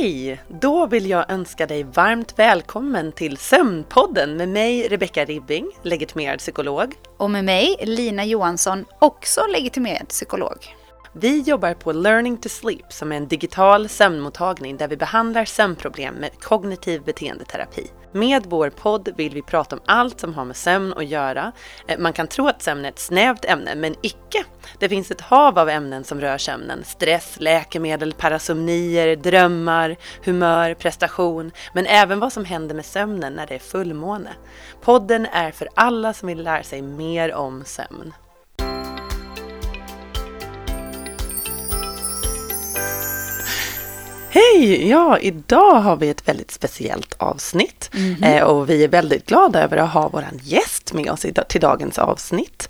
Hej! Då vill jag önska dig varmt välkommen till Sömnpodden med mig Rebecca Ribbing, legitimerad psykolog. Och med mig Lina Johansson, också legitimerad psykolog. Vi jobbar på Learning to Sleep som är en digital sömnmottagning där vi behandlar sömnproblem med kognitiv beteendeterapi. Med vår podd vill vi prata om allt som har med sömn att göra. Man kan tro att sömn är ett snävt ämne, men icke. Det finns ett hav av ämnen som rör sömnen. Stress, läkemedel, parasomnier, drömmar, humör, prestation. Men även vad som händer med sömnen när det är fullmåne. Podden är för alla som vill lära sig mer om sömn. Hej! Ja, idag har vi ett väldigt speciellt avsnitt och vi är väldigt glada över att ha våran gäst med oss till dagens avsnitt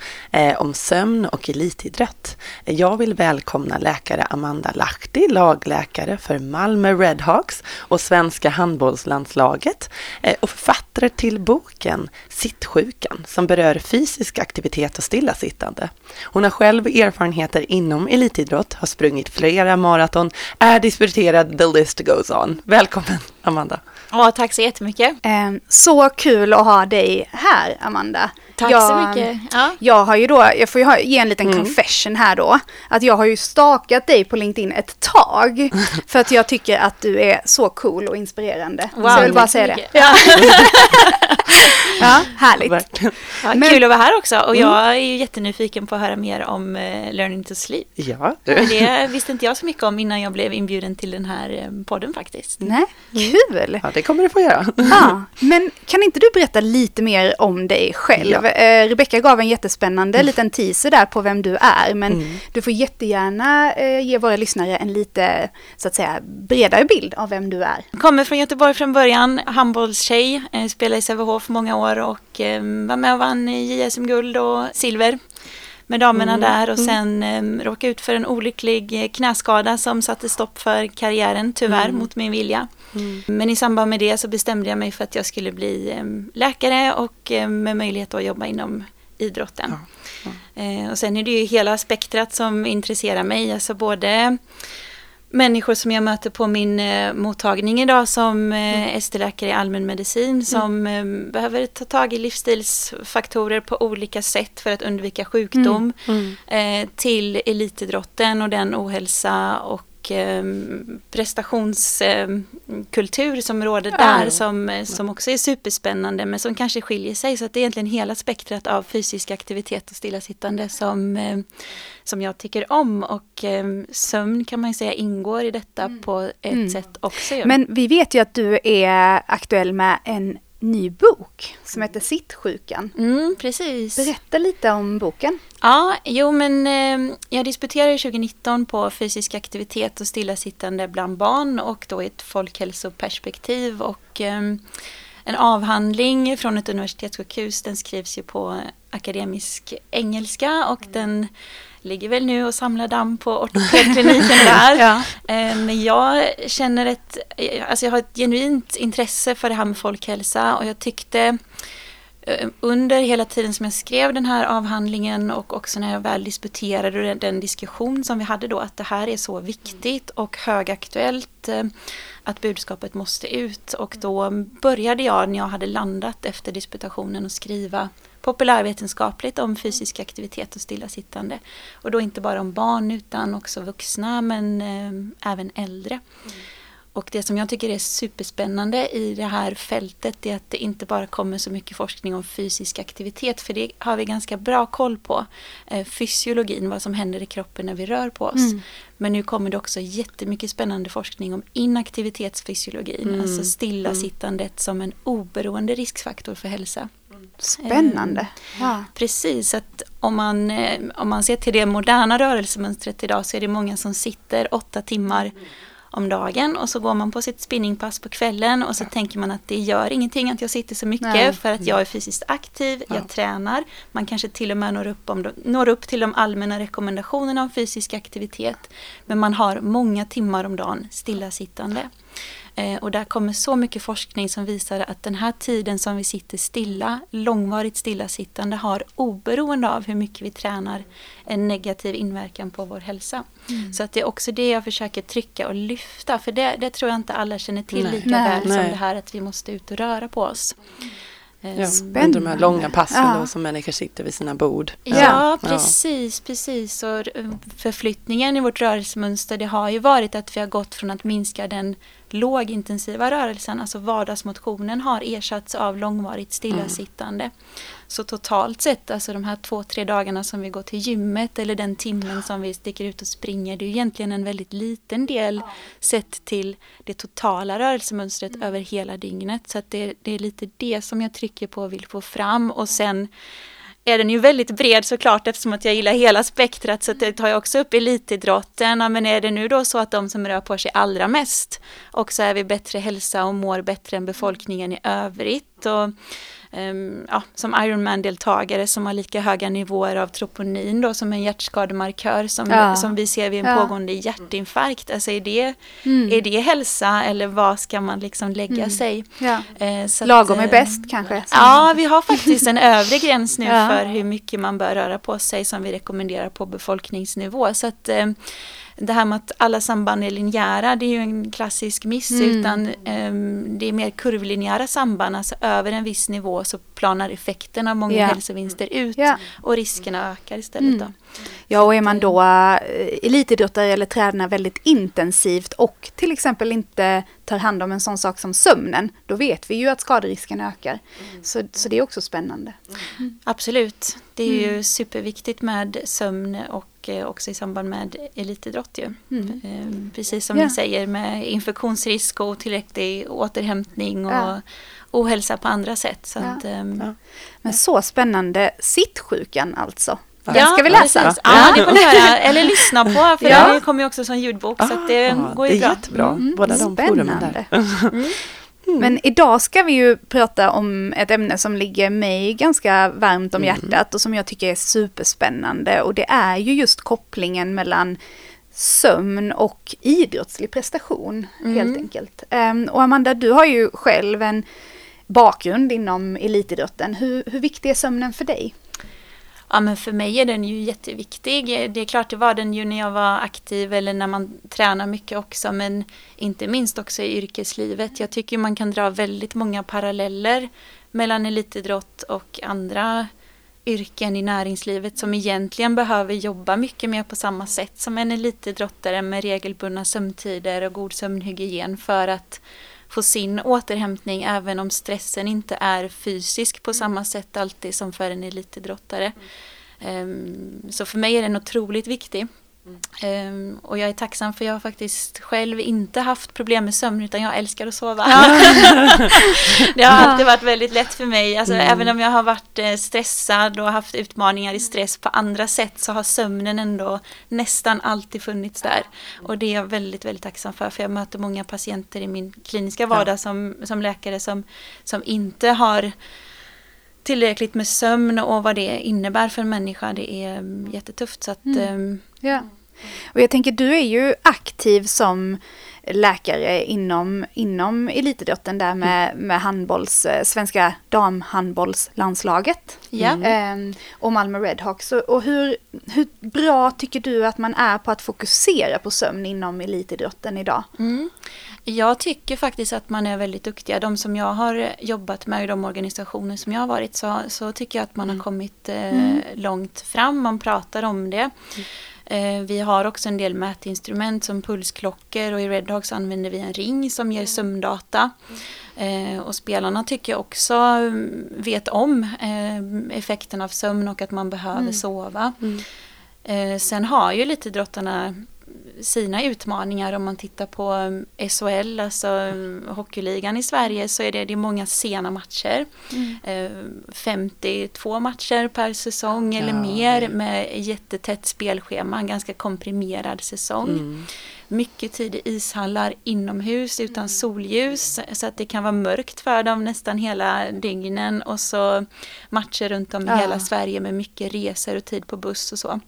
om sömn och elitidrott. Jag vill välkomna läkare Amanda Lahti, lagläkare för Malmö Redhawks och Svenska Handbollslandslaget och författare till boken Sittsjukan som berör fysisk aktivitet och stillasittande. Hon har själv erfarenheter inom elitidrott, har sprungit flera maraton, är disputerad. The list goes on. Välkommen Amanda. Ja, tack så jättemycket. Så kul att ha dig här Amanda. Tack så mycket. Ja. Jag får ju ge en liten confession här då. Att jag har ju stakat dig på LinkedIn ett tag. För att jag tycker att du är så cool och inspirerande. Wow, så jag vill bara säga det. Ja. Ja, härligt. Ja, kul att vara här också. Och jag är ju jättenyfiken på att höra mer om Learning to Sleep. Ja. Det visste inte jag så mycket om innan jag blev inbjuden till den här podden faktiskt. Nej, kul. Ja, det kommer du få göra. Ja. Men kan inte du berätta lite mer om dig själv? Ja. Rebecca gav en jättespännande liten teaser där på vem du är, men du får jättegärna ge våra lyssnare en lite, så att säga, bredare bild av vem du är. Jag kommer från Göteborg från början, handbollstjej, spelade i SEVH för många år och var med och vann GSM-guld och silver med damerna där och sen råkade ut för en olycklig knäskada som satte stopp för karriären, tyvärr, mot min vilja. Men i samband med det så bestämde jag mig för att jag skulle bli läkare och med möjlighet att jobba inom idrotten. Och sen är det ju hela spektrat som intresserar mig, alltså både människor som jag möter på min mottagning idag som ST-läkare i allmänmedicin som behöver ta tag i livsstilsfaktorer på olika sätt för att undvika sjukdom till elitidrotten och den ohälsa och prestationskultur som råder där som också är superspännande men som kanske skiljer sig, så att det är egentligen hela spektrat av fysisk aktivitet och stillasittande som jag tycker om, och sömn kan man ju säga ingår i detta på ett sätt också. Men vi vet ju att du är aktuell med en ny bok som heter Sittsjukan. Precis. Berätta lite om boken. Ja, jag disputerade 2019 på fysisk aktivitet och stillasittande bland barn och då i ett folkhälsoperspektiv, och en avhandling från ett universitetssjukhus, den skrivs ju på akademisk engelska och den ligger väl nu och samlar damm på ortopedkliniken där. Ja. Men jag känner jag har ett genuint intresse för det här med folkhälsa, och jag tyckte under hela tiden som jag skrev den här avhandlingen och också när jag väl disputerade den diskussion som vi hade då, att det här är så viktigt och högaktuellt att budskapet måste ut. Och då började jag, när jag hade landat efter disputationen, att skriva populärvetenskapligt om fysisk aktivitet och stillasittande. Och då inte bara om barn utan också vuxna, men även äldre. Och det som jag tycker är superspännande i det här fältet är att det inte bara kommer så mycket forskning om fysisk aktivitet, för det har vi ganska bra koll på. Fysiologin, vad som händer i kroppen när vi rör på oss. Men nu kommer det också jättemycket spännande forskning om inaktivitetsfysiologin, alltså stillasittandet som en oberoende riskfaktor för hälsa. Spännande. Ja. Precis, att om man ser till det moderna rörelsemönstret idag, så är det många som sitter 8 timmar om dagen, och så går man på sitt spinningpass på kvällen och så tänker man att det gör ingenting att jag sitter så mycket för att jag är fysiskt aktiv, jag tränar. Man kanske till och med når upp till de allmänna rekommendationerna om fysisk aktivitet, men man har många timmar om dagen stillasittande. Och där kommer så mycket forskning som visar att den här tiden som vi sitter stilla, långvarigt stillasittande, har oberoende av hur mycket vi tränar en negativ inverkan på vår hälsa. Mm. Så att det är också det jag försöker trycka och lyfta, för det tror jag inte alla känner till lika väl som det här att vi måste ut och röra på oss. Ja, spännande. De här långa passen då, som människor sitter vid sina bord. Ja, precis. Och förflyttningen i vårt rörelsemönster, det har ju varit att vi har gått från att minska den lågintensiva rörelsen, alltså vardagsmotionen, har ersatts av långvarigt stillasittande. Mm. Så totalt sett, alltså de här 2-3 dagarna som vi går till gymmet eller den timmen som vi sticker ut och springer, det är egentligen en väldigt liten del sett till det totala rörelsemönstret över hela dygnet. Så att det är lite det som jag trycker på och vill få fram. Och sen är den ju väldigt bred såklart, eftersom att jag gillar hela spektrat, så det tar jag också upp elitidrotten. Men är det nu då så att de som rör på sig allra mest också är vid bättre hälsa och mår bättre än befolkningen i övrigt, och som Ironman-deltagare som har lika höga nivåer av troponin då, som en hjärtskademarkör som vi ser vid en pågående hjärtinfarkt. Alltså är det hälsa, eller vad ska man liksom lägga sig? Ja. Så lagom är bäst kanske. Ja, vi har faktiskt en övre gräns nu för hur mycket man bör röra på sig som vi rekommenderar på befolkningsnivå. Så att det här med att alla samband är linjära, det är ju en klassisk miss, utan det är mer kurvlinjära samband. Alltså över en viss nivå så planar effekten av många hälsovinster ut och riskerna ökar istället då. Ja, och är man då elitidrottare eller tränar väldigt intensivt och till exempel inte tar hand om en sån sak som sömnen, då vet vi ju att skaderisken ökar. Så det är också spännande. Absolut. Det är ju superviktigt med sömn och också i samband med elitidrott ju. Precis som ni säger, med infektionsrisk och otillräcklig återhämtning och ohälsa på andra sätt. Så att, men så spännande. Sittsjukan alltså. Ja, ska vi läsa? Precis. Ja, det får ni höra. Eller lyssna på, för det kommer ju också som ljudbok. Så att det går ju bra. Det är jättebra. Båda de forumen där. Men idag ska vi ju prata om ett ämne som ligger mig ganska varmt om hjärtat och som jag tycker är superspännande. Och det är ju just kopplingen mellan sömn och idrottslig prestation, helt enkelt. Och Amanda, du har ju själv en bakgrund inom elitidrotten. Hur viktig är sömnen för dig? Ja, men för mig är den ju jätteviktig. Det är klart, det var den ju när jag var aktiv eller när man tränar mycket också, men inte minst också i yrkeslivet. Jag tycker man kan dra väldigt många paralleller mellan elitidrott och andra yrken i näringslivet som egentligen behöver jobba mycket mer på samma sätt som en elitidrottare, med regelbundna sömntider och god sömnhygien för att få sin återhämtning, även om stressen inte är fysisk på samma sätt alltid som för en elitidrottare. Så för mig är den otroligt viktig. Och jag är tacksam, för jag har faktiskt själv inte haft problem med sömn, utan jag älskar att sova. Det har alltid varit väldigt lätt för mig. Alltså, även om jag har varit stressad och haft utmaningar i stress på andra sätt, så har sömnen ändå nästan alltid funnits där. Och det är jag väldigt, väldigt tacksam för jag möter många patienter i min kliniska vardag som läkare som inte har tillräckligt med sömn, och vad det innebär för en människa, det är jättetufft. Så att, och jag tänker, du är ju aktiv som läkare inom elitidrotten där med svenska damhandbollslandslaget och Malmö Redhawks. Och hur bra tycker du att man är på att fokusera på sömn inom elitidrotten idag? Jag tycker faktiskt att man är väldigt duktiga. De som jag har jobbat med i de organisationer som jag har varit, så tycker jag att man har kommit långt fram. Man pratar om det. Vi har också en del mätinstrument som pulsklockor, och i Redhawks använder vi en ring som ger sömndata. Och spelarna tycker jag också vet om effekten av sömn och att man behöver sova. Sen har ju lite idrottarna sina utmaningar. Om man tittar på SHL, alltså hockeyligan i Sverige, så är det många sena matcher. 52 matcher per säsong eller mer, med jättetätt spelschema, en ganska komprimerad säsong. Mycket tid i ishallar inomhus utan solljus, så att det kan vara mörkt för dem nästan hela dygnen, och så matcher runt om i hela Sverige med mycket resor och tid på buss och så.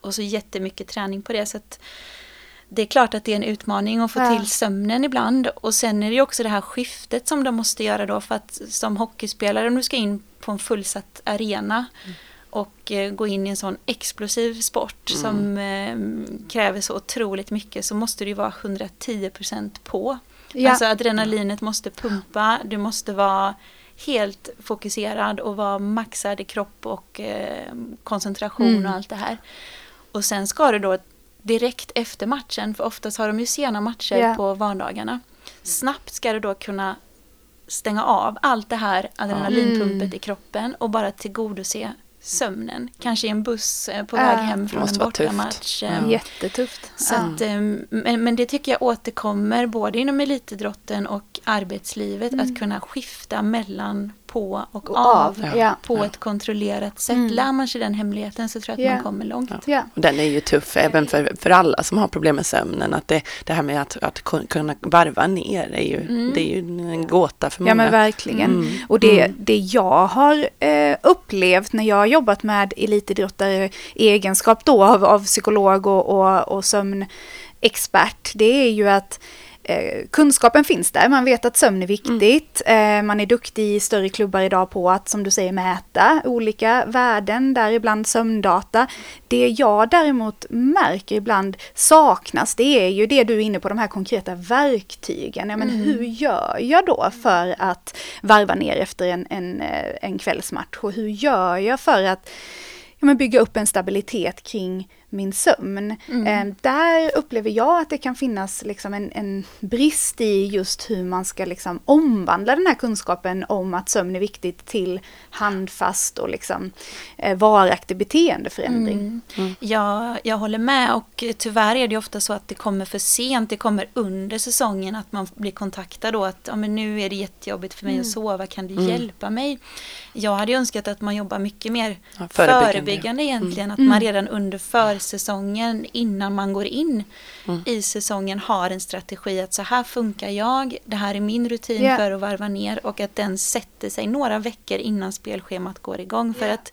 Och så jättemycket träning på det, så att det är klart att det är en utmaning att få till sömnen ibland. Och sen är det ju också det här skiftet som de måste göra då, för att som hockeyspelare, om du ska in på en fullsatt arena och gå in i en sån explosiv sport som kräver så otroligt mycket, så måste du ju vara 110% på. Ja. Alltså adrenalinet måste pumpa, du måste vara helt fokuserad och vara maxad i kropp och koncentration och allt det här. Och sen ska du då direkt efter matchen, för oftast har de ju sena matcher på vardagarna, snabbt ska du då kunna stänga av allt det här adrenalinpumpet i kroppen och bara tillgodose sömnen. Kanske i en buss på väg hem från en bortamatch. Jättetufft. Så att, men det tycker jag återkommer både inom elitidrotten och arbetslivet. Att kunna skifta mellan på och av på ett kontrollerat sätt. Lär man sig den hemligheten, så tror jag att man kommer långt. Ja. Och den är ju tuff även för alla som har problem med sömnen. Att det här med att kunna varva ner är ju, det är ju en gåta för många. Ja, men verkligen. Och det jag har upplevt när jag har jobbat med elitidrottare i egenskap då av psykolog och sömnexpert, det är ju att kunskapen finns där. Man vet att sömn är viktigt. Man är duktig i större klubbar idag på att, som du säger, mäta olika värden, däribland sömndata. Det jag däremot märker ibland saknas, det är ju det du är inne på, de här konkreta verktygen. Ja, men hur gör jag då för att varva ner efter en kvällsmatch? Och hur gör jag för att bygga upp en stabilitet kring min sömn? Där upplever jag att det kan finnas liksom en brist i just hur man ska liksom omvandla den här kunskapen om att sömn är viktigt till handfast och liksom varaktig beteendeförändring. Ja, jag håller med, och tyvärr är det ofta så att det kommer för sent, det kommer under säsongen att man blir kontaktad då att men nu är det jättejobbigt för mig att sova, kan du hjälpa mig? Jag hade önskat att man jobbar mycket mer förebyggande egentligen, att man redan under säsongen, innan man går in i säsongen, har en strategi att så här funkar jag, det här är min rutin för att varva ner, och att den sätter sig några veckor innan spelschemat går igång, för att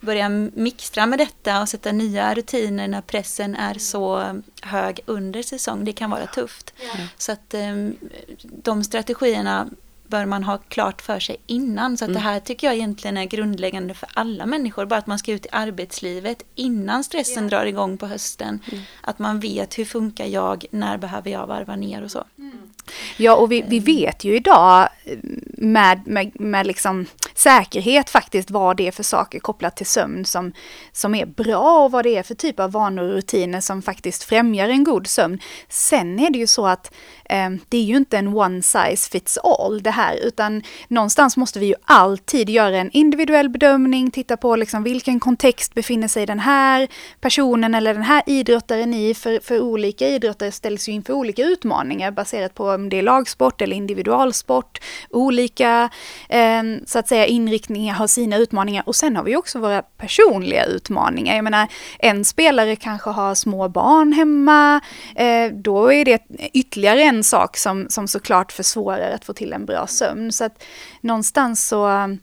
börja mixtra med detta och sätta nya rutiner när pressen är så hög under säsong. Det kan vara tufft. Så att de strategierna bör man ha klart för sig innan. Så att det här tycker jag egentligen är grundläggande för alla människor. Bara att man ska ut i arbetslivet innan stressen drar igång på hösten. Att man vet hur funkar jag, när behöver jag varva ner och så. Ja, och vi vet ju idag med liksom säkerhet faktiskt vad det är för saker kopplat till sömn som är bra, och vad det är för typ av vanor och rutiner som faktiskt främjar en god sömn. Sen är det ju så att det är ju inte en one size fits all det här, utan någonstans måste vi ju alltid göra en individuell bedömning, titta på liksom vilken kontext befinner sig den här personen eller den här idrottaren i, för olika idrottare ställs ju inför olika utmaningar baserat på om det är lagsport eller individualsport. Olika så att säga inriktningar har sina utmaningar, och sen har vi också våra personliga utmaningar. Jag menar, en spelare kanske har små barn hemma, då är det ytterligare en sak som såklart försvårar att få till en bra sömn. Så att någonstans så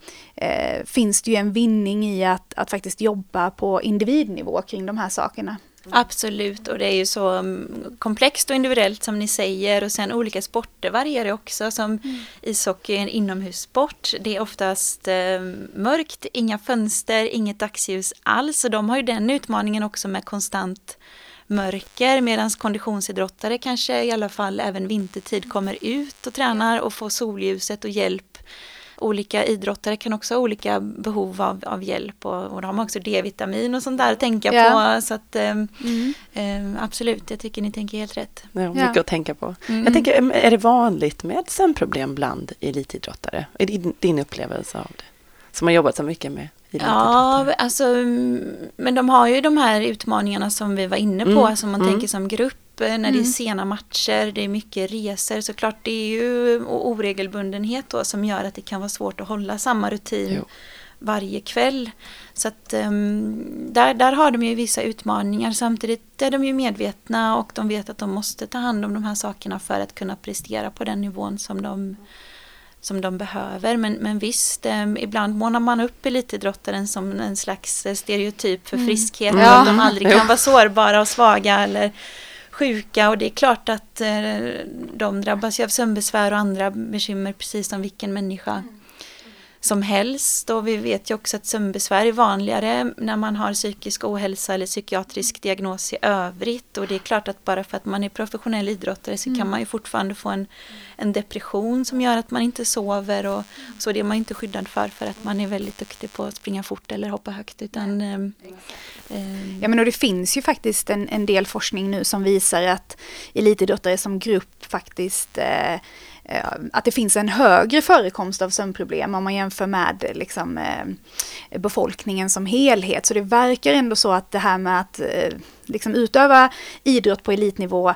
finns det ju en vinning i att faktiskt jobba på individnivå kring de här sakerna. Absolut, och det är ju så komplext och individuellt som ni säger, och sen olika sporter varierar också, som ishockey är en inomhussport, det är oftast mörkt, inga fönster, inget dagsljus alls, och de har ju den utmaningen också med konstant mörker, medan konditionsidrottare kanske i alla fall även vintertid kommer ut och tränar och får solljuset och hjälp. Olika idrottare kan också ha olika behov av hjälp, och de har också D-vitamin och sånt där att tänka på. Så att, absolut, jag tycker ni tänker helt rätt. Ja, mycket att tänka på. Jag tänker, är det vanligt med sömnproblem bland elitidrottare? Är det din upplevelse av det? Som har jobbat så mycket med elitidrottare. Ja, alltså, men de har ju de här utmaningarna som vi var inne på, som man tänker som grupp. När det är sena matcher, det är mycket resor såklart, det är ju oregelbundenhet då, som gör att det kan vara svårt att hålla samma rutin varje kväll. Så att där har de ju vissa utmaningar. Samtidigt är de ju medvetna, och de vet att de måste ta hand om de här sakerna för att kunna prestera på den nivån som de behöver. Men visst, ibland månar man upp elitidrottaren som en slags stereotyp för friskhet, att de aldrig kan vara sårbara och svaga eller sjuka, och det är klart att de drabbas ju av sömnbesvär och andra bekymmer precis som vilken människa som helst. Och vi vet ju också att sömnbesvär är vanligare när man har psykisk ohälsa eller psykiatrisk diagnos i övrigt. Och det är klart att bara för att man är professionell idrottare så kan man ju fortfarande få en depression som gör att man inte sover. Och så det är man inte skyddad för att man är väldigt duktig på att springa fort eller hoppa högt. Utan, ja, men och det finns ju faktiskt en del forskning nu som visar att elitidrottare som grupp faktiskt... att det finns en högre förekomst av sömnproblem om man jämför med liksom, befolkningen som helhet. Så det verkar ändå så att det här med att liksom, utöva idrott på elitnivå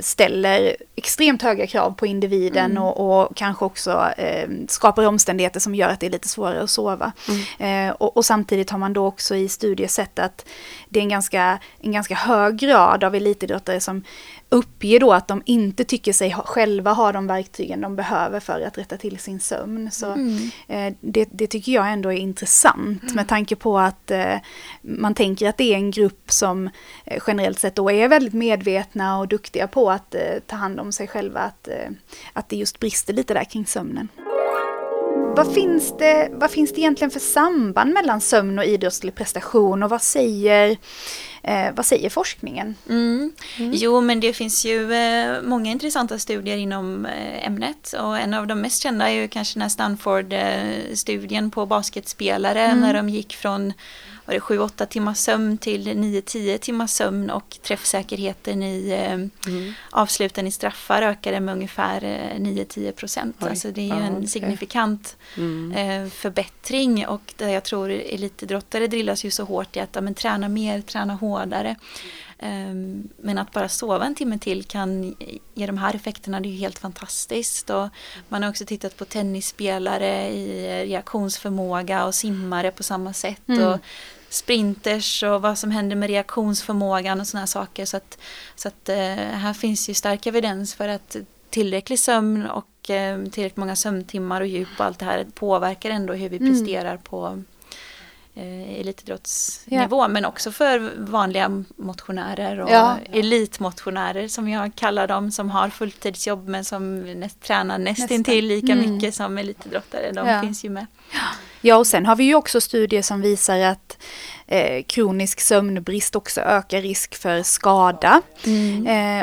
ställer extremt höga krav på individen och kanske också skapar omständigheter som gör att det är lite svårare att sova. Och samtidigt har man då också i studier sett att det är en ganska hög grad av elitidrottare som uppger då att de inte tycker sig själva ha de verktygen de behöver för att rätta till sin sömn. Så det tycker jag ändå är intressant med tanke på att man tänker att det är en grupp som generellt sett då är väldigt medvetna och duktiga på att ta hand om sig själva, att det just brister lite där kring sömnen. Vad finns det egentligen för samband mellan sömn och idrottslig prestation, och vad säger forskningen? Jo, men det finns ju många intressanta studier inom ämnet, och en av de mest kända är ju kanske den här Stanford-studien på basketspelare när de gick från 7-8 timmars sömn till 9-10 timmars sömn, och träffsäkerheten i avsluten i straffar ökade med ungefär 9-10%. Alltså det är ju en signifikant förbättring, och där jag tror elitidrottare drillas ju så hårt i att träna mer, träna hårdare. Men att bara sova en timme till kan ge de här effekterna, det är ju helt fantastiskt. Och man har också tittat på tennisspelare i reaktionsförmåga och simmare på samma sätt och sprinters och vad som händer med reaktionsförmågan och såna här saker. Så att här finns ju stark evidens för att tillräcklig sömn och tillräckligt många sömntimmar och djup och allt det här påverkar ändå hur vi presterar på elitidrottsnivå, men också för vanliga motionärer och elitmotionärer som jag kallar dem, som har fulltidsjobb men som tränar nästintill lika mycket som elitidrottare. De finns ju med. Ja, och sen har vi ju också studier som visar att kronisk sömnbrist också ökar risk för skada.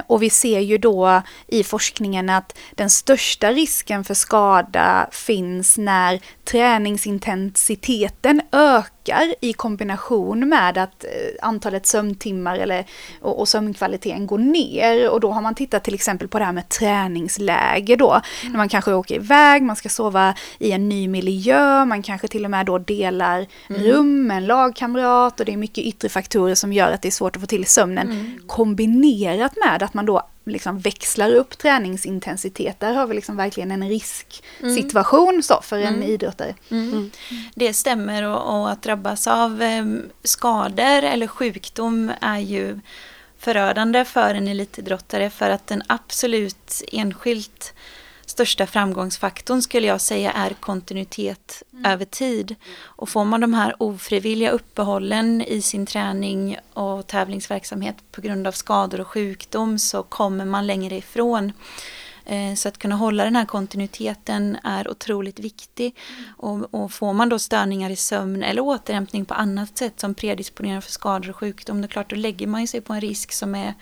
Och vi ser ju då i forskningen att den största risken för skada finns när träningsintensiteten ökar i kombination med att antalet sömntimmar och sömnkvaliteten går ner. Och då har man tittat till exempel på det här med träningsläge då. När man kanske åker iväg, man ska sova i en ny miljö, man kanske till och med då delar rum med en lagkamrat, och det är mycket yttre faktorer som gör att det är svårt att få till sömnen, kombinerat med att man då liksom växlar upp träningsintensitet. Där har vi liksom verkligen en risksituation för en idrottare. Det stämmer, och att drabbas av skador eller sjukdom är ju förödande för en elitidrottare, för att den absolut enskilt största framgångsfaktorn skulle jag säga är kontinuitet över tid. Och får man de här ofrivilliga uppehållen i sin träning och tävlingsverksamhet på grund av skador och sjukdom, så kommer man längre ifrån. Så att kunna hålla den här kontinuiteten är otroligt viktig. Och får man då störningar i sömn eller återhämtning på annat sätt som predisponerar för skador och sjukdom, då, klart, då lägger man sig på en risk som är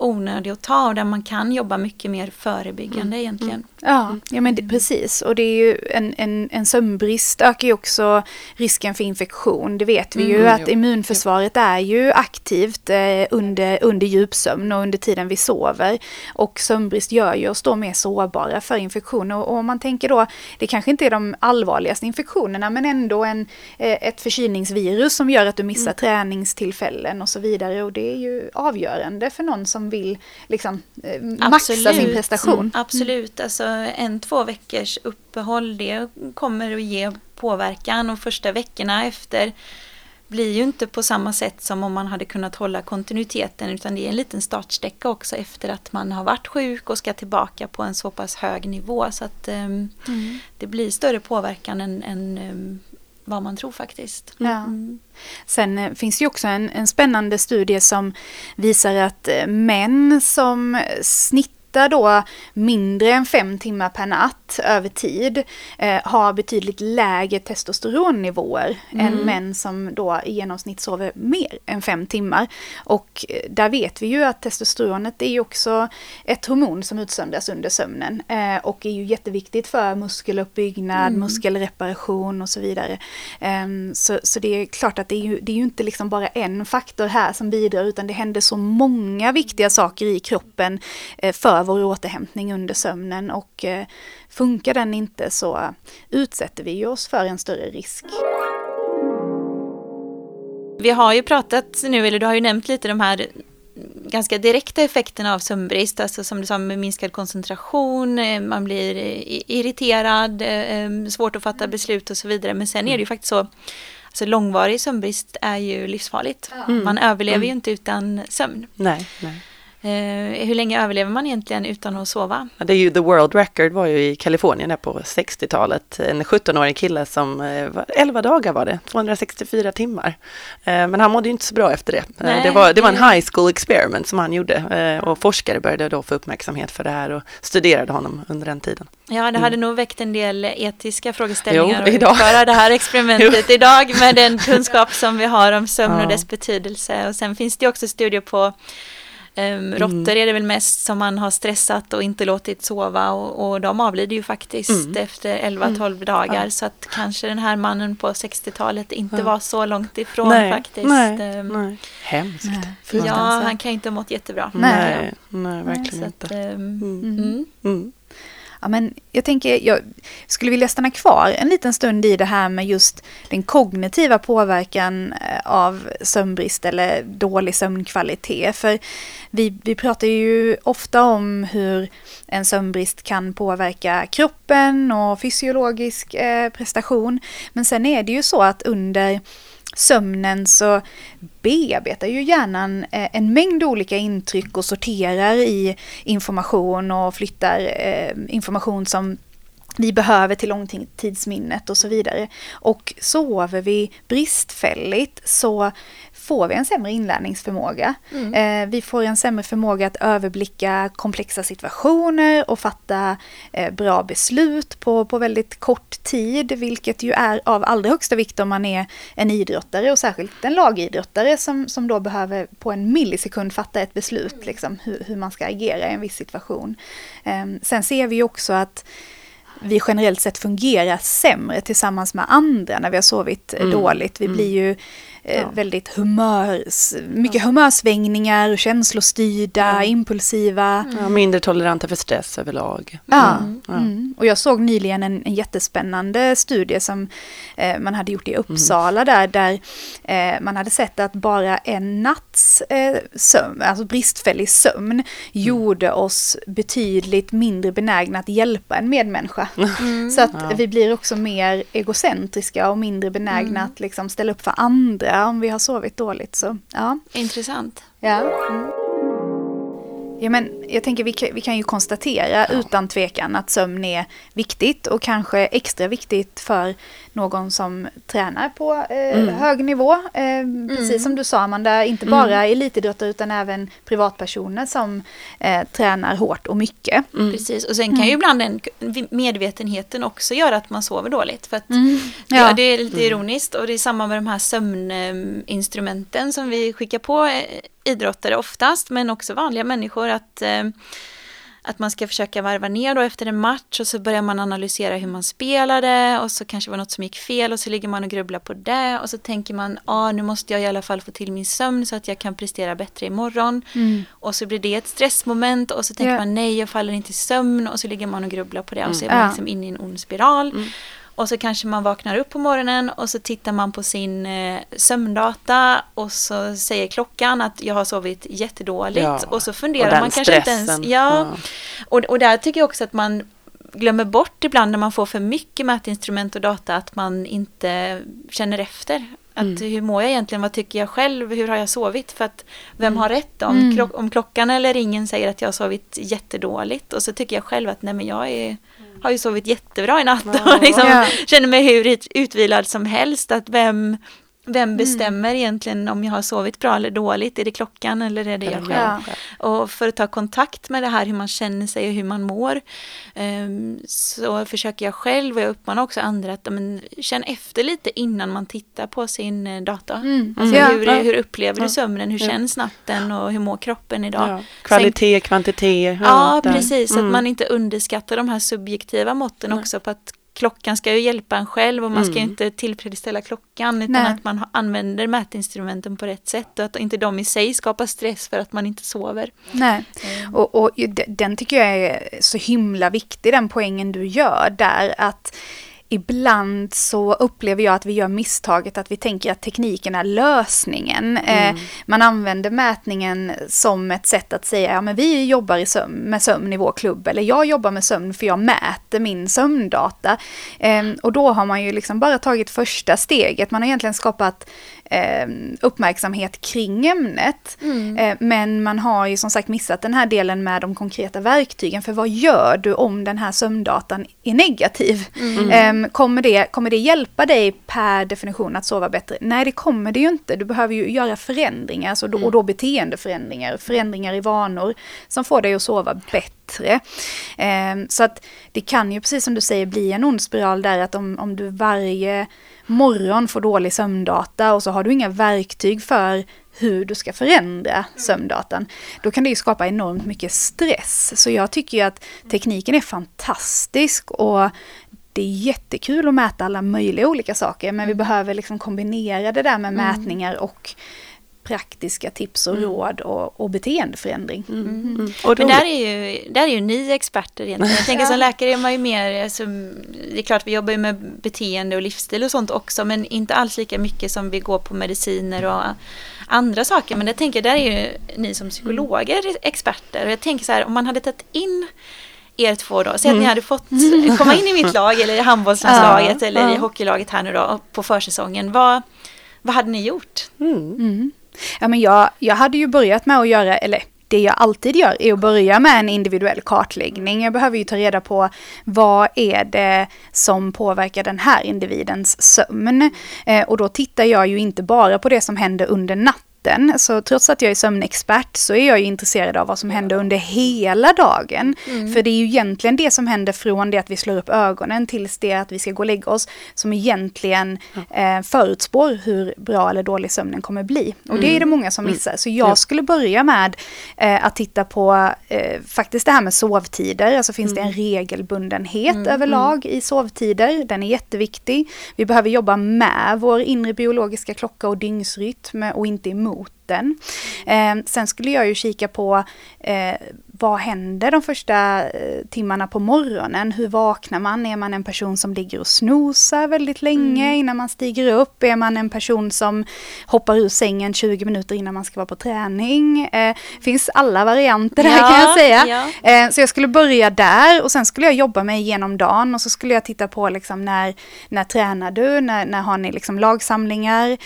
onödig att ta, och där man kan jobba mycket mer förebyggande egentligen. Ja, men det, precis. Och det är ju en sömnbrist ökar ju också risken för infektion. Det vet vi ju att immunförsvaret är ju aktivt under djupsömn och under tiden vi sover. Och sömnbrist gör ju oss då mer sårbara för infektioner. Och om man tänker då, det kanske inte är de allvarligaste infektionerna, men ändå ett förkylningsvirus som gör att du missar träningstillfällen och så vidare. Och det är ju avgörande för någon som vill liksom maxa sin prestation. Absolut, alltså 1-2 veckors uppehåll, det kommer att ge påverkan, och första veckorna efter blir ju inte på samma sätt som om man hade kunnat hålla kontinuiteten, utan det är en liten startsträcka också efter att man har varit sjuk och ska tillbaka på en så pass hög nivå, så att det blir större påverkan än vad man tror faktiskt. Mm. Ja. Sen finns ju också en spännande studie som visar att män som snittar då mindre än 5 timmar per natt över tid har betydligt lägre testosteronnivåer än män som då i genomsnitt sover mer än 5 timmar. Och där vet vi ju att testosteronet är ju också ett hormon som utsöndras under sömnen och är ju jätteviktigt för muskeluppbyggnad, muskelreparation och så vidare. Så det är klart att det är ju inte liksom bara en faktor här som bidrar, utan det händer så många viktiga saker i kroppen för vår återhämtning under sömnen, och funkar den inte så utsätter vi oss för en större risk. Vi har ju pratat nu, eller du har ju nämnt lite de här ganska direkta effekterna av sömnbrist, alltså som du sa med minskad koncentration, man blir irriterad, svårt att fatta beslut och så vidare, men sen är det ju faktiskt så. Så långvarig sömnbrist är ju livsfarligt. Mm. Man överlever ju inte utan sömn. Nej. Hur länge överlever man egentligen utan att sova? Ja, det är ju the world record, var ju i Kalifornien där på 60-talet. En 17-årig kille som 11 dagar var det, 264 timmar. Men han mådde ju inte så bra efter det. Det var en high school experiment som han gjorde. Och forskare började då få uppmärksamhet för det här och studerade honom under den tiden. Ja, det hade nog väckt en del etiska frågeställningar att utföra det här experimentet idag med den kunskap som vi har om sömn och dess betydelse. Och sen finns det också studier på råttor är det väl mest som man har stressat och inte låtit sova, och de avlider ju faktiskt efter 11-12 dagar, så att kanske den här mannen på 60-talet inte var så långt ifrån faktiskt. Nej. Hemskt. Nej. Ja, han kan ju inte ha mått jättebra. Nej, verkligen inte. Ja, men jag skulle vilja stanna kvar en liten stund i det här med just den kognitiva påverkan av sömnbrist eller dålig sömnkvalitet. För vi pratar ju ofta om hur en sömnbrist kan påverka kroppen och fysiologisk prestation. Men sen är det ju så att under sömnen så bearbetar ju hjärnan en mängd olika intryck och sorterar i information och flyttar information som vi behöver till långtidsminnet och så vidare. Och sover vi bristfälligt så får vi en sämre inlärningsförmåga. Vi får en sämre förmåga att överblicka komplexa situationer och fatta bra beslut på väldigt kort tid, vilket ju är av allra högsta vikt om man är en idrottare, och särskilt en lagidrottare som då behöver på en millisekund fatta ett beslut, liksom, hur man ska agera i en viss situation. Sen ser vi också att vi generellt sett fungerar sämre tillsammans med andra när vi har sovit dåligt. Vi blir ju väldigt humörsvängningar och känslostyrda, impulsiva. Ja, mindre toleranta för stress överlag. Och jag såg nyligen en jättespännande studie som man hade gjort i Uppsala där man hade sett att bara en natts sömn, alltså bristfällig sömn, gjorde oss betydligt mindre benägna att hjälpa en medmänniska. Så att vi blir också mer egocentriska och mindre benägna att liksom ställa upp för andra om vi har sovit dåligt. Så, ja. Intressant. Ja. Ja, men jag tänker vi kan ju konstatera utan tvekan att sömn är viktigt, och kanske extra viktigt för någon som tränar på hög nivå. Precis som du sa, Amanda, inte bara elitidrottare utan även privatpersoner som tränar hårt och mycket. Precis, och sen kan ju ibland den medvetenheten också göra att man sover dåligt. För att det är lite ironiskt, och det är samma med de här sömninstrumenten som vi skickar på idrottare oftast, men också vanliga människor, att man ska försöka varva ner då efter en match, och så börjar man analysera hur man spelade, och så kanske var något som gick fel, och så ligger man och grubblar på det, och så tänker man, nu måste jag i alla fall få till min sömn så att jag kan prestera bättre imorgon, och så blir det ett stressmoment, och så tänker man, nej, jag faller inte i sömn, och så ligger man och grubblar på det, och så är man liksom inne i en ond spiral. Och så kanske man vaknar upp på morgonen, och så tittar man på sin sömndata, och så säger klockan att jag har sovit jättedåligt. Ja. Och så funderar man kanske stressen. Inte ens. Ja. Och där tycker jag också att man glömmer bort ibland när man får för mycket mätinstrument och data att man inte känner efter. Att hur mår jag egentligen? Vad tycker jag själv? Hur har jag sovit? För att vem har rätt om klockan eller ringen säger att jag har sovit jättedåligt. Och så tycker jag själv att nej, men jag har ju sovit jättebra i natt. Wow. Och liksom känner mig hur utvilad som helst. Att vem bestämmer egentligen om jag har sovit bra eller dåligt? Är det klockan eller är det jag själv? Ja. Och för att ta kontakt med det här, hur man känner sig och hur man mår, så försöker jag själv, och jag uppmanar också andra att känn efter lite innan man tittar på sin data. Alltså, hur upplever du sömnen? Hur känns natten och hur mår kroppen idag? Ja. Kvalitet, kvantitet. Ja, precis. Att man inte underskattar de här subjektiva måtten också, på att klockan ska ju hjälpa en själv och man ska ju inte tillfredsställa klockan, utan att man använder mätinstrumenten på rätt sätt, och att inte de i sig skapar stress för att man inte sover. Nej. Och den tycker jag är så himla viktig, den poängen du gör där, att ibland så upplever jag att vi gör misstaget att vi tänker att tekniken är lösningen. Man använder mätningen som ett sätt att säga, ja, men vi jobbar med sömn i vår klubb, eller jag jobbar med sömn för jag mäter min sömndata. Och då har man ju liksom bara tagit första steget. Man har egentligen skapat uppmärksamhet kring ämnet, men man har ju som sagt missat den här delen med de konkreta verktygen. För vad gör du om den här sömndatan är negativ? Kommer det hjälpa dig per definition att sova bättre? Nej, det kommer det ju inte. Du behöver ju göra förändringar, så och då beteendeförändringar, förändringar i vanor som får dig att sova bättre. Så att det kan ju, precis som du säger, bli en ond spiral där, att om du varje morgon får dålig sömndata och så har du inga verktyg för hur du ska förändra sömndatan, då kan det ju skapa enormt mycket stress. Så jag tycker ju att tekniken är fantastisk, och det är jättekul att mäta alla möjliga olika saker, men vi behöver liksom kombinera det där med mätningar och praktiska tips och råd och beteendeförändring. Och men där är ju ni experter egentligen. Jag tänker som läkare är man ju mer, alltså, det är klart vi jobbar ju med beteende och livsstil och sånt också, men inte alls lika mycket som vi går på mediciner och andra saker. Men jag tänker, där är ju ni som psykologer experter, och jag tänker så här, om man hade tagit in er två då, så att ni hade fått komma in i mitt lag eller i handbollslandslaget eller i hockeylaget här nu då på försäsongen, vad hade ni gjort? Ja, men jag hade ju börjat med att göra, eller det jag alltid gör är att börja med en individuell kartläggning. Jag behöver ju ta reda på vad är det som påverkar den här individens sömn. Och då tittar jag ju inte bara på det som händer under natten. Så trots att jag är sömnexpert så är jag ju intresserad av vad som händer under hela dagen. För det är ju egentligen det som händer från det att vi slår upp ögonen tills det att vi ska gå och lägga oss som egentligen förutspår hur bra eller dålig sömnen kommer bli. Och det är det många som missar. Så jag skulle börja med att titta på faktiskt det här med sovtider. Alltså finns det en regelbundenhet överlag i sovtider? Den är jätteviktig. Vi behöver jobba med vår inre biologiska klocka och dygnsrytm och inte emot den. Sen skulle jag ju kika på vad händer de första timmarna på morgonen? Hur vaknar man? Är man en person som ligger och snosar väldigt länge innan man stiger upp? Är man en person som hoppar ur sängen 20 minuter innan man ska vara på träning? Finns alla varianter där kan jag säga. Ja. Så jag skulle börja där, och sen skulle jag jobba mig igenom dagen, och så skulle jag titta på liksom när tränar du? När har ni liksom lagsamlingar?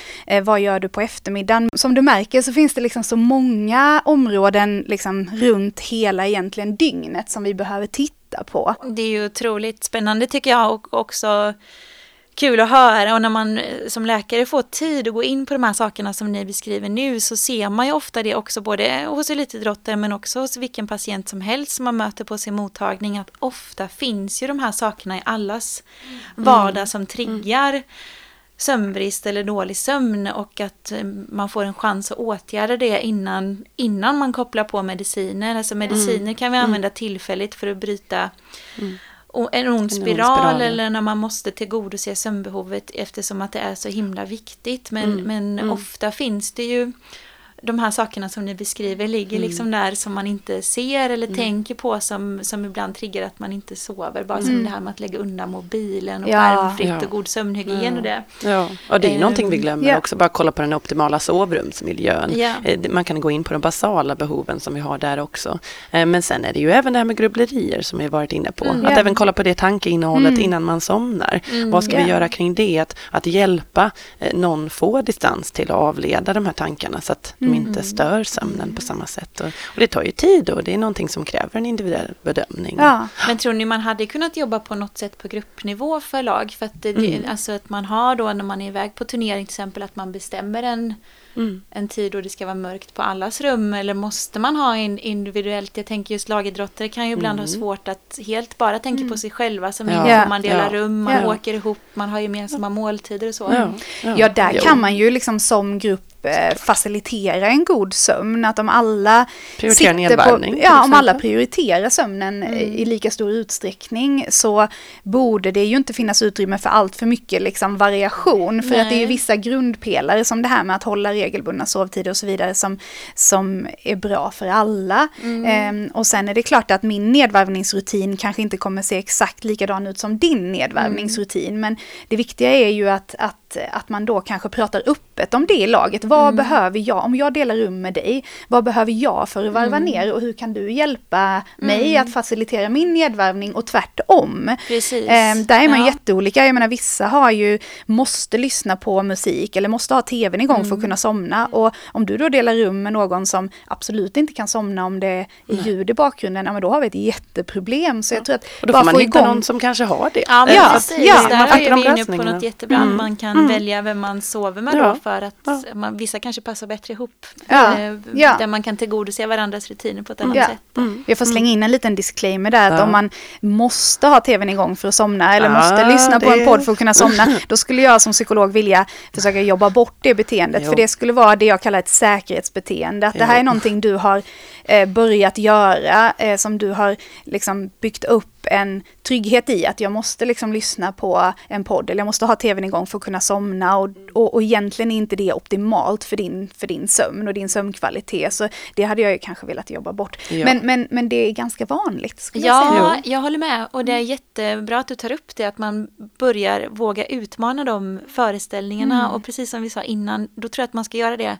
Vad gör du på eftermiddagen? Som du märker så finns det liksom så många områden liksom runt hela egentligen dygnet som vi behöver titta på. Det är ju otroligt spännande tycker jag, och också kul att höra. Och när man som läkare får tid att gå in på de här sakerna som ni beskriver nu, så ser man ju ofta det också både hos elitidrottare men också hos vilken patient som helst som man möter på sin mottagning, att ofta finns ju de här sakerna i allas vardag som triggar sömnbrist eller dålig sömn, och att man får en chans att åtgärda det innan man kopplar på mediciner. Alltså mediciner kan vi använda tillfälligt för att bryta en ond spiral, eller när man måste tillgodose sömnbehovet eftersom att det är så himla viktigt. Men ofta finns det ju de här sakerna som ni beskriver ligger liksom där som man inte ser eller tänker på, som ibland triggar att man inte sover. Bara som det här med att lägga undan mobilen och värmfritt och god sömnhygien och det. Ja, och det är någonting vi glömmer också. Bara kolla på den optimala sovrumsmiljön. Man kan gå in på de basala behoven som vi har där också. Men sen är det ju även det här med grubblerier som vi varit inne på. Att även kolla på det tankeinnehållet innan man somnar. Vad ska vi göra kring det? Att hjälpa någon få distans till att avleda de här tankarna så att de inte stör sömnen på samma sätt. Och det tar ju tid och det är någonting som kräver en individuell bedömning. Ja. Men tror ni man hade kunnat jobba på något sätt på gruppnivå för lag? För att, alltså att man har då när man är iväg på turnering till exempel att man bestämmer en tid då det ska vara mörkt på allas rum, eller måste man ha individuellt? Jag tänker just lagidrottare kan ju ibland ha svårt att helt bara tänka på sig själva som man delar rum, man åker ihop, man har gemensamma måltider och så. Ja, där kan man ju liksom som grupp facilitera en god sömn, att om alla sitter på, om alla prioriterar sömnen i lika stor utsträckning, så borde det ju inte finnas utrymme för allt för mycket liksom variation, för att det är ju vissa grundpelare som det här med att hålla regelbundna sovtider och så vidare som är bra för alla. Och sen är det klart att min nedvärvningsrutin kanske inte kommer se exakt likadan ut som din nedvärvningsrutin, men det viktiga är ju att man då kanske pratar öppet om det i laget. Vad behöver jag, om jag delar rum med dig, vad behöver jag för att varva ner, och hur kan du hjälpa mig att facilitera min nedvärvning och tvärtom. Precis. Där är man jätteolika. Jag menar, vissa har ju, måste lyssna på musik eller måste ha tvn igång för att kunna somna, och om du då delar rum med någon som absolut inte kan somna om det är ljud i bakgrunden, men då har vi ett jätteproblem. Så jag tror att och då får man hitta någon som kanske har det. Man fattar de lösningarna. På något jättebra. Man kan välja vem man sover med då, för att vissa kanske passar bättre ihop. Där man kan tillgodose varandras rutiner på ett annat sätt. Jag får slänga in en liten disclaimer där, att om man måste ha tvn igång för att somna eller måste lyssna på en podd för att kunna somna, då skulle jag som psykolog vilja försöka jobba bort det beteendet. För det skulle vara det jag kallar ett säkerhetsbeteende. Att det här är någonting du har börjat göra, som du har liksom byggt upp en trygghet i, att jag måste liksom lyssna på en podd eller jag måste ha tvn igång för att kunna somna, och egentligen är inte det optimalt för din sömn och din sömnkvalitet, så det hade jag ju kanske velat jobba bort. Men det är ganska vanligt, skulle jag säga. Jag håller med, och det är jättebra att du tar upp det, att man börjar våga utmana de föreställningarna och precis som vi sa innan, då tror jag att man ska göra det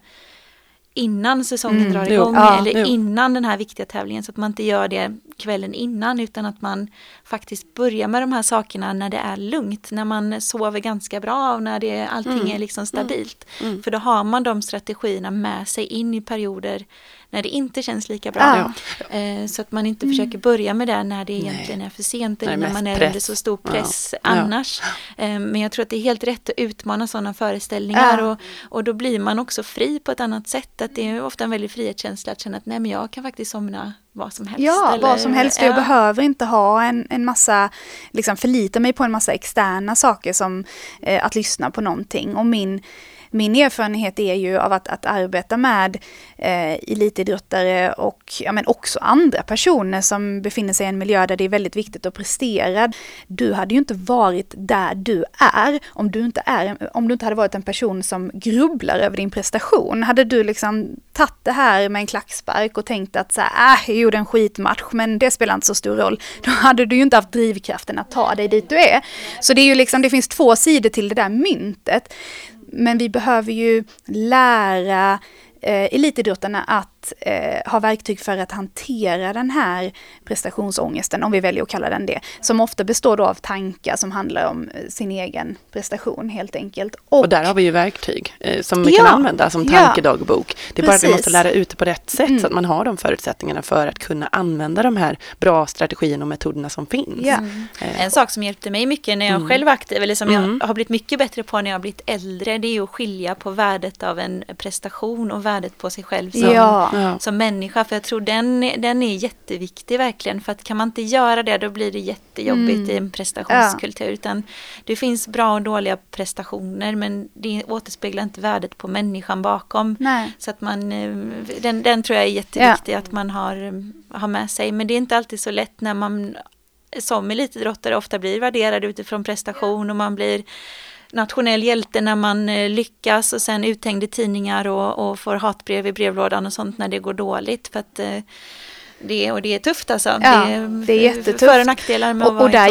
innan säsongen drar igång eller innan den här viktiga tävlingen, så att man inte gör det kvällen innan, utan att man faktiskt börjar med de här sakerna när det är lugnt, när man sover ganska bra och när allting är liksom stabilt. För då har man de strategierna med sig in i perioder när det inte känns lika bra. Så att man inte försöker börja med det när det egentligen är för sent, eller när man är under så stor press annars. Men jag tror att det är helt rätt att utmana sådana föreställningar, och då blir man också fri på ett annat sätt. Att det är ofta en väldigt frihetskänsla att känna att nej, men jag kan faktiskt somna vad som helst. Vad som helst. Jag behöver inte ha en massa, liksom förlita mig på en massa externa saker som att lyssna på någonting. Och min erfarenhet är ju av att arbeta med elitidrottare och men också andra personer som befinner sig i en miljö där det är väldigt viktigt att prestera. Du hade ju inte varit där du är om du inte hade varit en person som grubblar över din prestation. Hade du liksom tagit det här med en klackspark och tänkt att så här, jag gjorde en skitmatch men det spelar inte så stor roll, då hade du ju inte haft drivkraften att ta dig dit du är. Så det är ju liksom, det finns två sidor till det där myntet. Men vi behöver ju lära elitidrottarna att ha verktyg för att hantera den här prestationsångesten, om vi väljer att kalla den det, som ofta består då av tankar som handlar om sin egen prestation helt enkelt. Och där har vi ju verktyg som vi kan använda som tankedagbok. Det är bara att vi måste lära ut det på rätt sätt så att man har de förutsättningarna för att kunna använda de här bra strategierna och metoderna som finns. En sak som hjälpte mig mycket när jag själv var aktiv, eller som jag har blivit mycket bättre på när jag har blivit äldre, det är att skilja på värdet av en prestation och värdet på sig själv som människa, för jag tror den är jätteviktig verkligen, för att kan man inte göra det, då blir det jättejobbigt i en prestationskultur, utan det finns bra och dåliga prestationer, men det återspeglar inte värdet på människan bakom. Så att man, den tror jag är jätteviktig att man har med sig, men det är inte alltid så lätt när man som elitidrottare ofta blir värderad utifrån prestation, och man blir nationell hjälte när man lyckas och sen uthängde tidningar och får hatbrev i brevlådan och sånt när det går dåligt för att det är tufft alltså. Ja, det är jättetufft. För och nackdelar med och där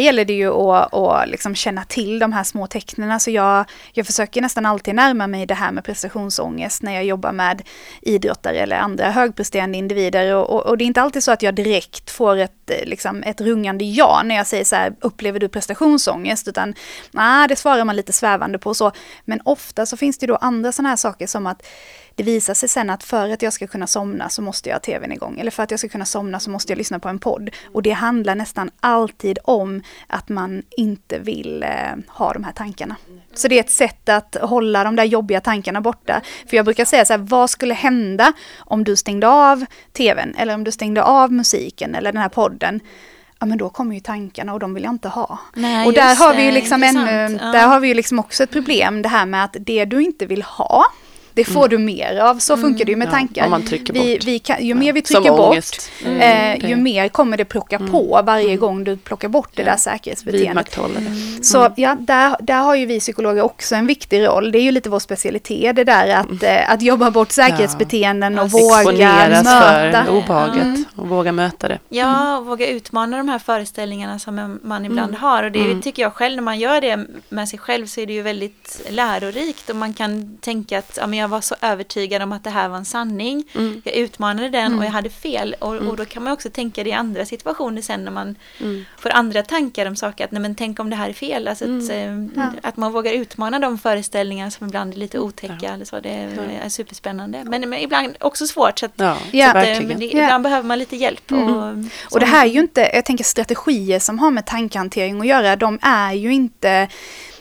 gäller det ju att liksom känna till de här små tecknen. Så jag försöker nästan alltid närma mig det här med prestationsångest när jag jobbar med idrottare eller andra högpresterande individer. Och det är inte alltid så att jag direkt får ett rungande ja när jag säger så här, upplever du prestationsångest? Utan det svarar man lite svävande på och så. Men ofta så finns det då andra sådana här saker som att det visar sig sen att för att jag ska kunna somna så måste jag ha tvn igång. Eller för att jag ska kunna somna så måste jag lyssna på en podd. Och det handlar nästan alltid om att man inte vill ha de här tankarna. Så det är ett sätt att hålla de där jobbiga tankarna borta. För jag brukar säga så här, vad skulle hända om du stängde av tvn? Eller om du stängde av musiken eller den här podden? Ja, men då kommer ju tankarna och de vill jag inte ha. Nej, och där har vi ju liksom också ett problem. Det här med att det du inte vill ha, det får du mer av. Så funkar det ju med tankar. Man trycker bort. Ju mer vi trycker bort, ju mer kommer det plocka på varje gång du plockar bort det där säkerhetsbeteendet. Så där har ju vi psykologer också en viktig roll. Det är ju lite vår specialitet, det där att jobba bort säkerhetsbeteenden och våga möta det. Ja, och våga utmana de här föreställningarna som man ibland har. Och det tycker jag själv, när man gör det med sig själv så är det ju väldigt lärorikt. Och man kan tänka att jag var så övertygad om att det här var en sanning. Jag utmanade den och jag hade fel. Och då kan man också tänka det i andra situationer sen när man får andra tankar om saker. Att nej, men tänk om det här är fel. Alltså att man vågar utmana de föreställningar som ibland är lite otäcka. Ja. Eller så. Det är superspännande. Men ibland också svårt. Så att, ibland behöver man lite hjälp. Och det här är ju inte, jag tänker strategier som har med tankhantering att göra. De är ju inte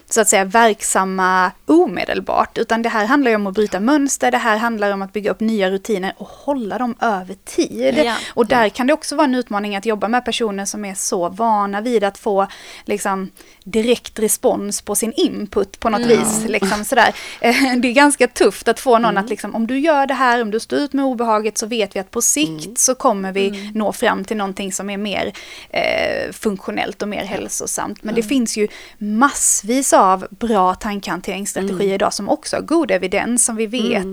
så att säga verksamma omedelbart, utan det här handlar ju om att bryta mönster, det här handlar om att bygga upp nya rutiner och hålla dem över tid. Och där kan det också vara en utmaning att jobba med personer som är så vana vid att få liksom direkt respons på sin input på något vis. Liksom, sådär. Det är ganska tufft att få någon att liksom, om du gör det här, om du står ut med obehaget så vet vi att på sikt så kommer vi nå fram till någonting som är mer funktionellt och mer hälsosamt. Men det finns ju massvis av bra tankhanteringsstrategier idag som också har god evidens som vi vet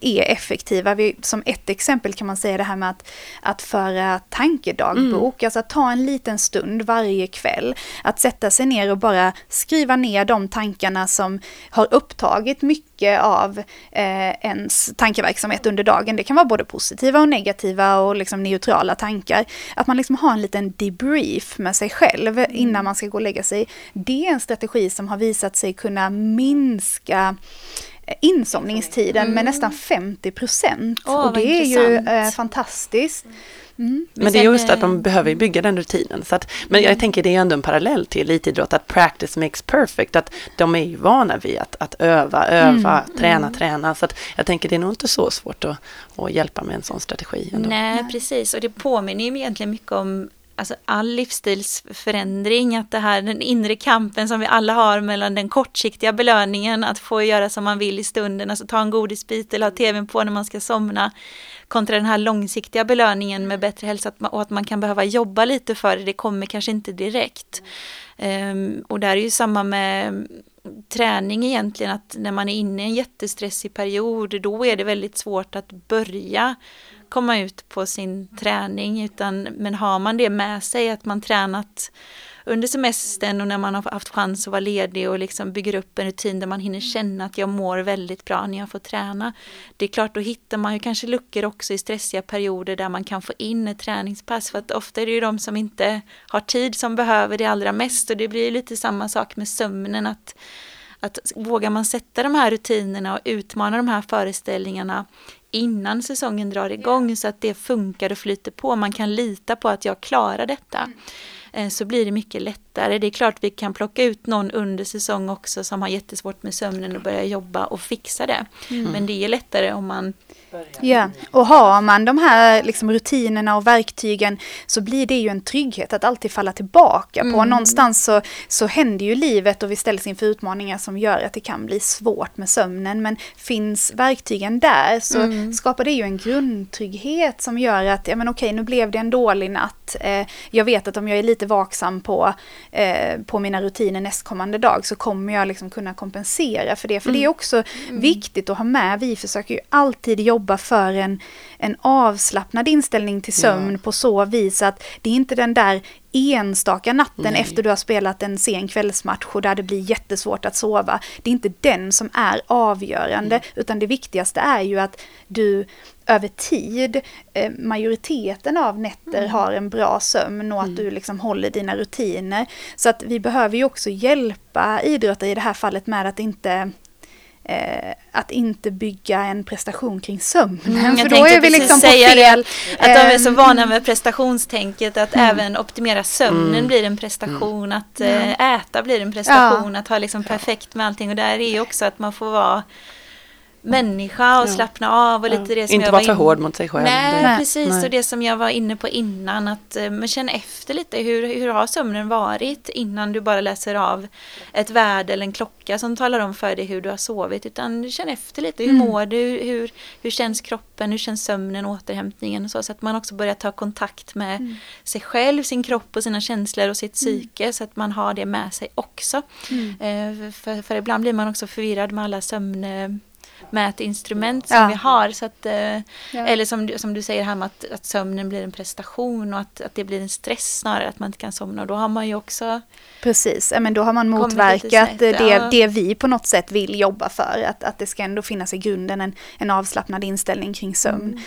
är effektiva. Som ett exempel kan man säga det här med att föra tankedagbok, alltså att ta en liten stund varje kväll, att sätta sig ner och bara skriva ner de tankarna som har upptagit mycket av ens tankeverksamhet under dagen. Det kan vara både positiva och negativa och liksom neutrala tankar. Att man liksom har en liten debrief med sig själv innan man ska gå och lägga sig. Det är en strategi som har visat sig kunna minska insomningstiden med nästan 50%. Och det är intressant. Ju fantastiskt. Men det är just att man behöver bygga den rutinen. Så att, men jag tänker det är ändå en parallell till elitidrott, att practice makes perfect. Att de är ju vana vid att öva, träna. Så att jag tänker det är nog inte så svårt att hjälpa med en sån strategi ändå. Nej, precis. Och det påminner ju egentligen mycket om alltså all livsstilsförändring, att det här, den inre kampen som vi alla har mellan den kortsiktiga belöningen, att få göra som man vill i stunden, alltså ta en godisbit eller ha tvn på när man ska somna, kontra den här långsiktiga belöningen med bättre hälsa och att man kan behöva jobba lite för det, det kommer kanske inte direkt. Och där är ju samma med träning egentligen, att när man är inne i en jättestressig period, då är det väldigt svårt att börja komma ut på sin träning, men har man det med sig att man tränat under semestern och när man har haft chans att vara ledig och liksom bygger upp en rutin där man hinner känna att jag mår väldigt bra när jag får träna. Det är klart, då hittar man ju kanske luckor också i stressiga perioder där man kan få in ett träningspass, för att ofta är det ju de som inte har tid som behöver det allra mest, och det blir lite samma sak med sömnen, att vågar man sätta de här rutinerna och utmana de här föreställningarna innan säsongen drar igång så att det funkar och flyter på. Man kan lita på att jag klarar detta. Så blir det mycket lättare. Det är klart vi kan plocka ut någon under säsong också som har jättesvårt med sömnen och börja jobba och fixa det. Men det är lättare om man och har man de här liksom rutinerna och verktygen, så blir det ju en trygghet att alltid falla tillbaka på. Någonstans så händer ju livet och vi ställs inför utmaningar som gör att det kan bli svårt med sömnen, men finns verktygen där så skapar det ju en grundtrygghet som gör att nu blev det en dålig natt. Jag vet att om jag är lite lite vaksam på mina rutiner nästkommande dag, så kommer jag liksom kunna kompensera för det. För det är också viktigt att ha med. Vi försöker ju alltid jobba för en avslappnad inställning till sömn på så vis att det är inte den där enstaka natten efter du har spelat en sen kvällsmatch och där det blir jättesvårt att sova. Det är inte den som är avgörande, utan det viktigaste är ju att du över tid, majoriteten av nätter har en bra sömn och att du liksom håller dina rutiner. Så att vi behöver ju också hjälpa idrottare i det här fallet med att inte bygga en prestation kring sömnen. För då är vi liksom på fel. Att de är så vana med prestationstänket, att även optimera sömnen blir en prestation, att äta blir en prestation, att ha liksom perfekt med allting. Och där är ju också att man får vara människa och slappna av och lite det som inte jag var för hård mot sig själv. Nej, precis. Nej. Och det som jag var inne på innan, att man känner efter lite hur har sömnen varit innan du bara läser av ett värde eller en klocka som talar om för dig hur du har sovit, utan känner efter lite hur mår du, hur känns kroppen, hur känns sömnen, återhämtningen och så att man också börjar ta kontakt med sig själv, sin kropp och sina känslor och sitt psyke, så att man har det med sig också. För ibland blir man också förvirrad med alla sömn mätinstrument som vi har, så att, eller som du säger här med att sömnen blir en prestation och att det blir en stress snarare att man inte kan somna, och då har man ju också precis, men då har man motverkat det vi på något sätt vill jobba för, att det ska ändå finnas i grunden en avslappnad inställning kring sömn.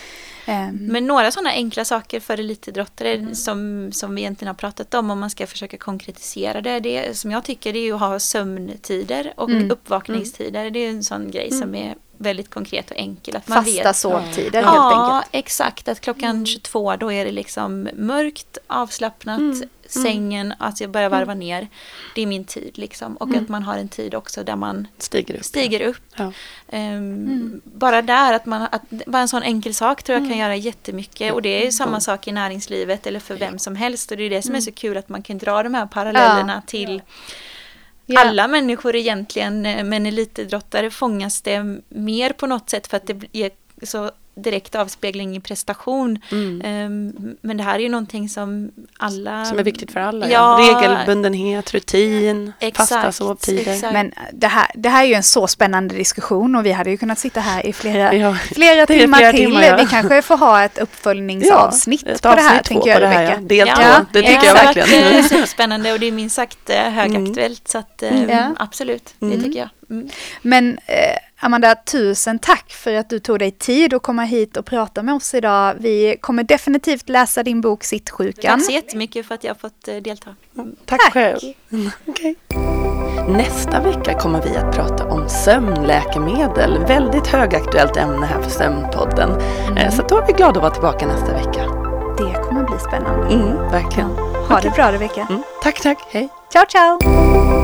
Men några sådana enkla saker för elitidrottare som vi egentligen har pratat om man ska försöka konkretisera det som jag tycker det är ju att ha sömntider och uppvakningstider. Det är en sån grej som är väldigt konkret och enkel. Att man fasta sovtider helt enkelt. Ja, exakt. Att klockan 22 då är det liksom mörkt, avslappnat, sängen, att jag börjar varva ner. Det är min tid liksom. Och att man har en tid också där man stiger upp. Ja. Bara där, bara en sån enkel sak tror jag kan göra jättemycket. Och det är samma sak i näringslivet eller för vem som helst. Och det är det som är så kul att man kan dra de här parallellerna till... Alla människor egentligen, men elitidrottare fångas det mer på något sätt för att det är så direkt avspegling i prestation. Men det här är ju någonting som alla... Som är viktigt för alla. Ja. Regelbundenhet, rutin, fasta sovtider. Men det här är ju en så spännande diskussion och vi hade ju kunnat sitta här i flera timmar till. Ja. Vi kanske får ha ett uppföljningsavsnitt på det här, tänker jag, Rebecca. Det tycker jag verkligen. Det är så spännande och det är minst sagt högaktuellt. Så att, absolut, det tycker jag. Men Amanda, tusen tack för att du tog dig tid att komma hit och prata med oss idag. Vi kommer definitivt läsa din bok Sittsjukan. Tack så jättemycket för att jag har fått delta. Tack själv. Okay. Nästa vecka kommer vi att prata om sömnläkemedel. Väldigt högaktuellt ämne här för Sömnpodden. Så då är vi glada att vara tillbaka nästa vecka. Det kommer bli spännande. Verkligen. Ha det bra, Rebecca. Tack. Hej. Ciao.